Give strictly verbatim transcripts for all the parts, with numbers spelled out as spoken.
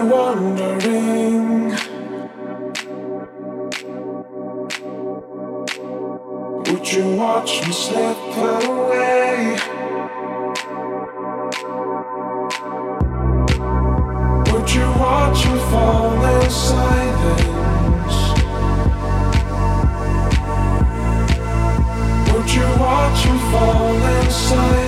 and wondering, would you watch me slip away? Would you watch me fall in silence? Would you watch me fall in silence?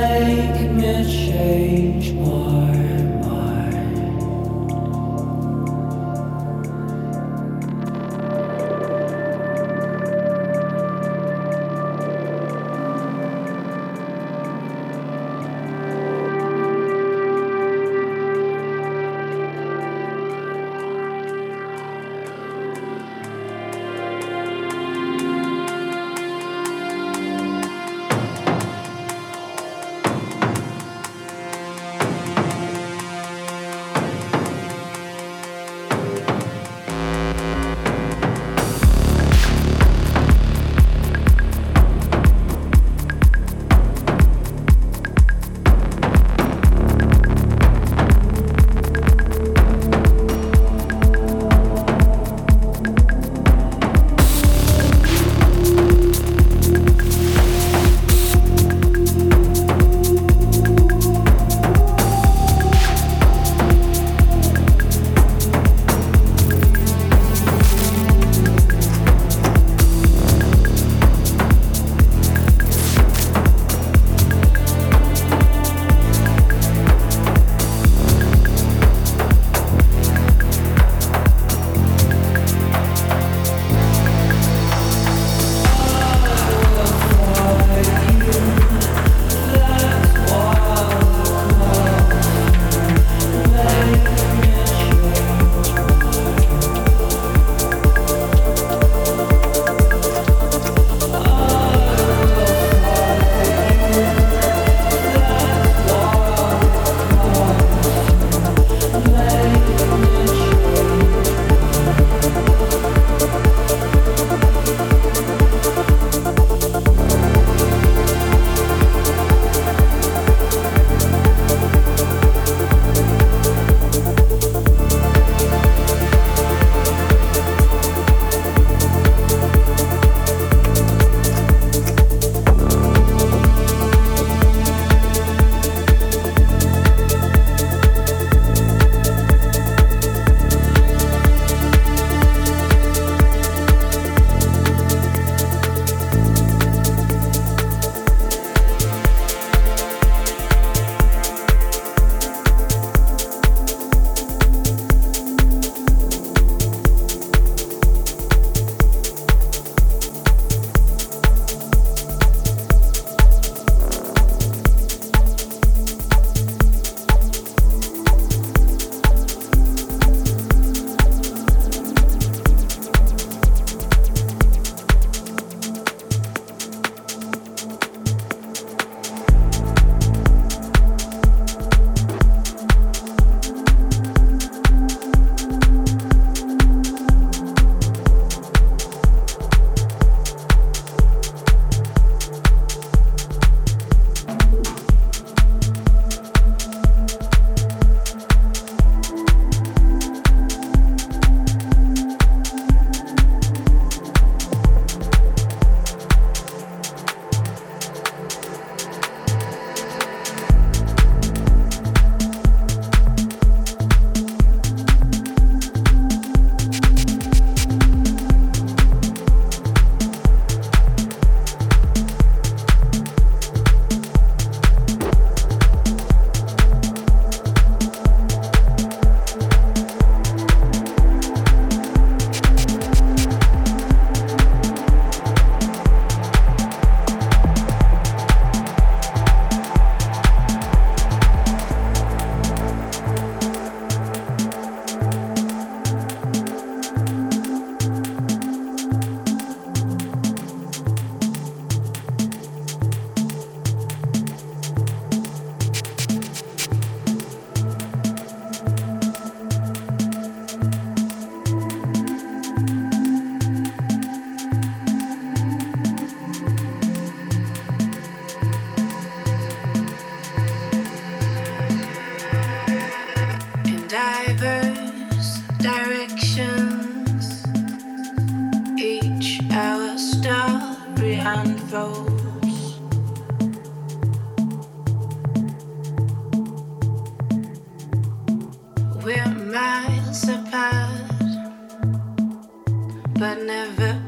make me change my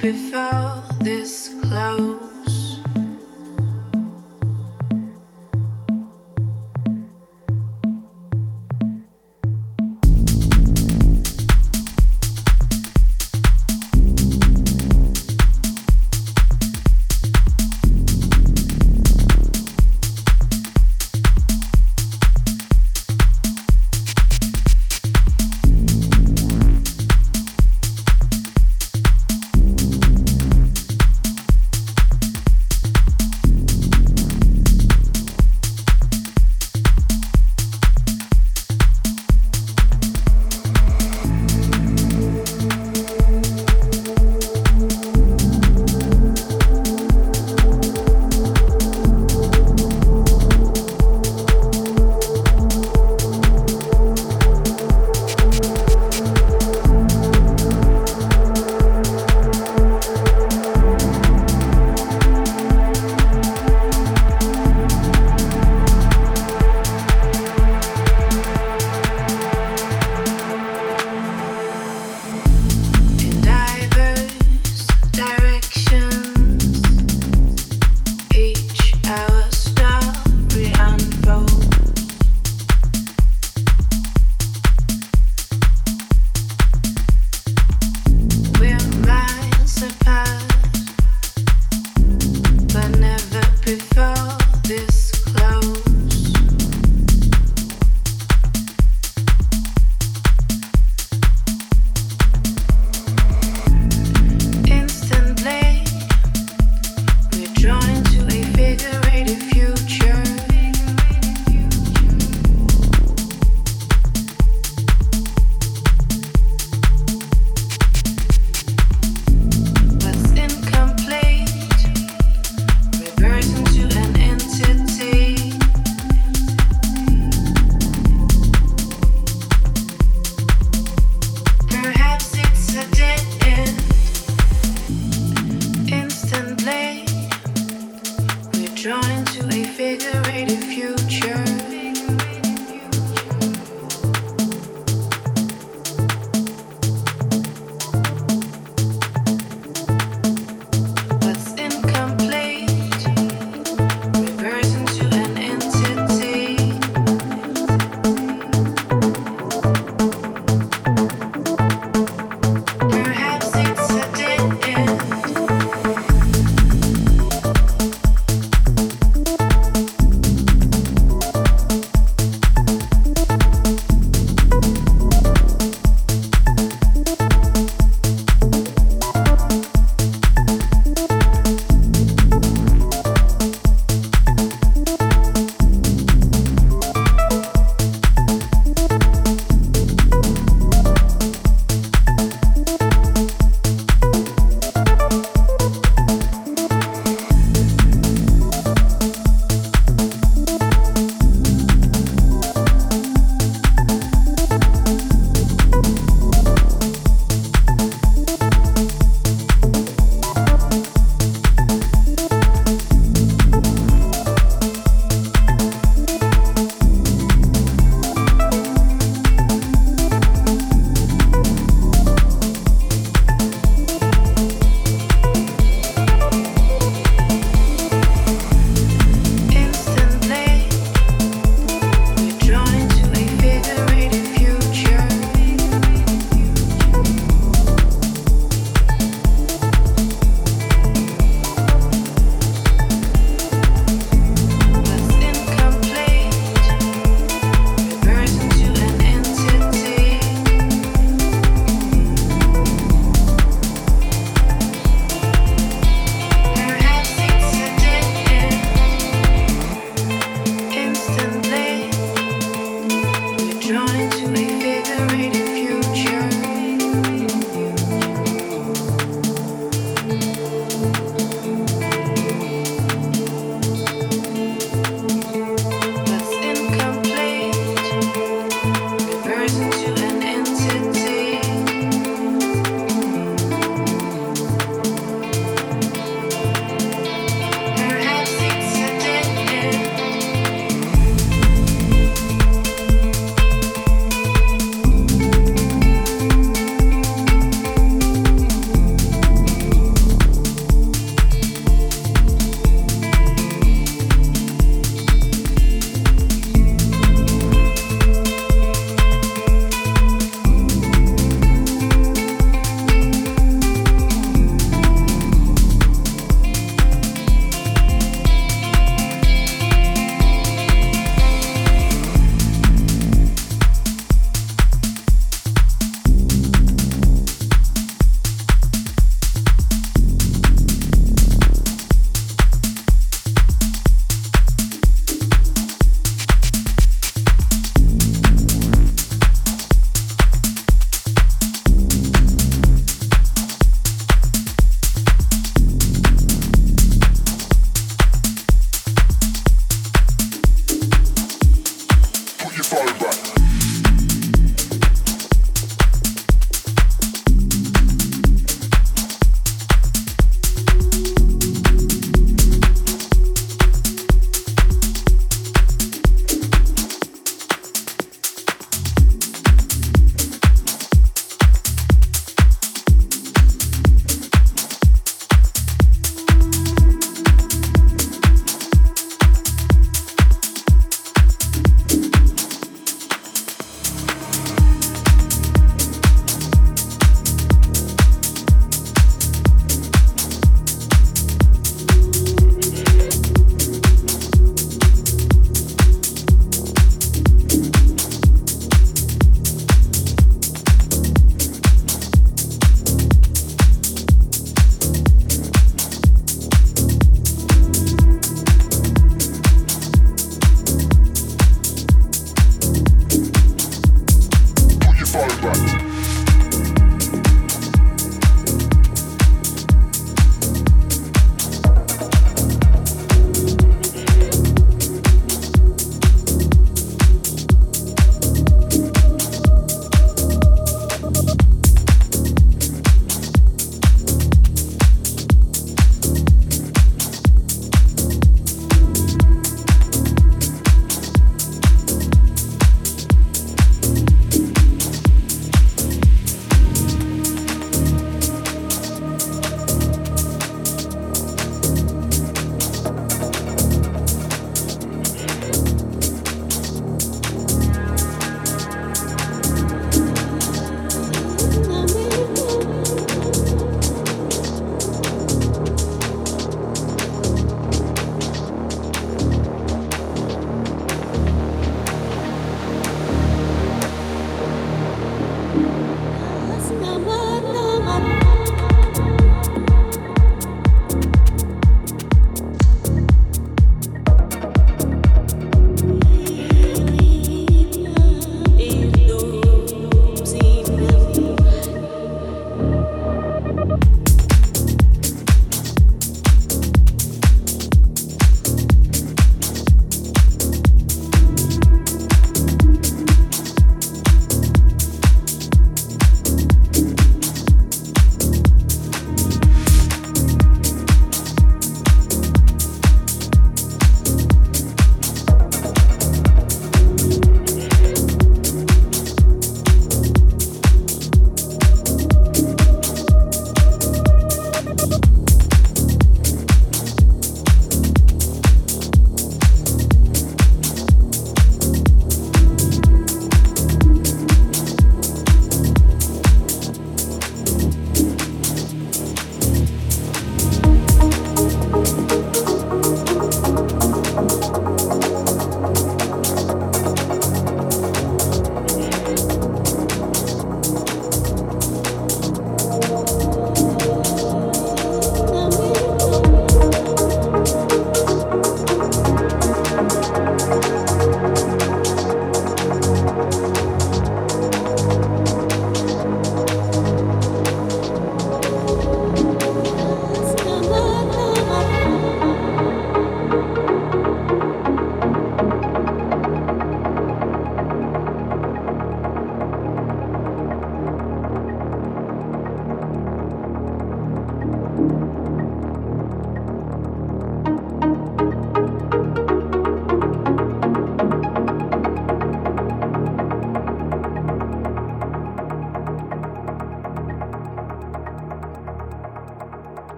before this close.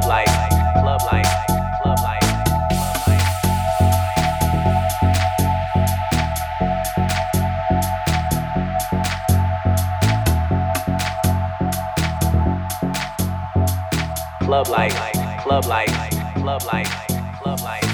club life, club life, club life. Club life, club life, club life, club life.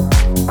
We'll be right back.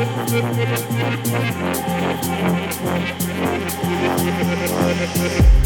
Thank you.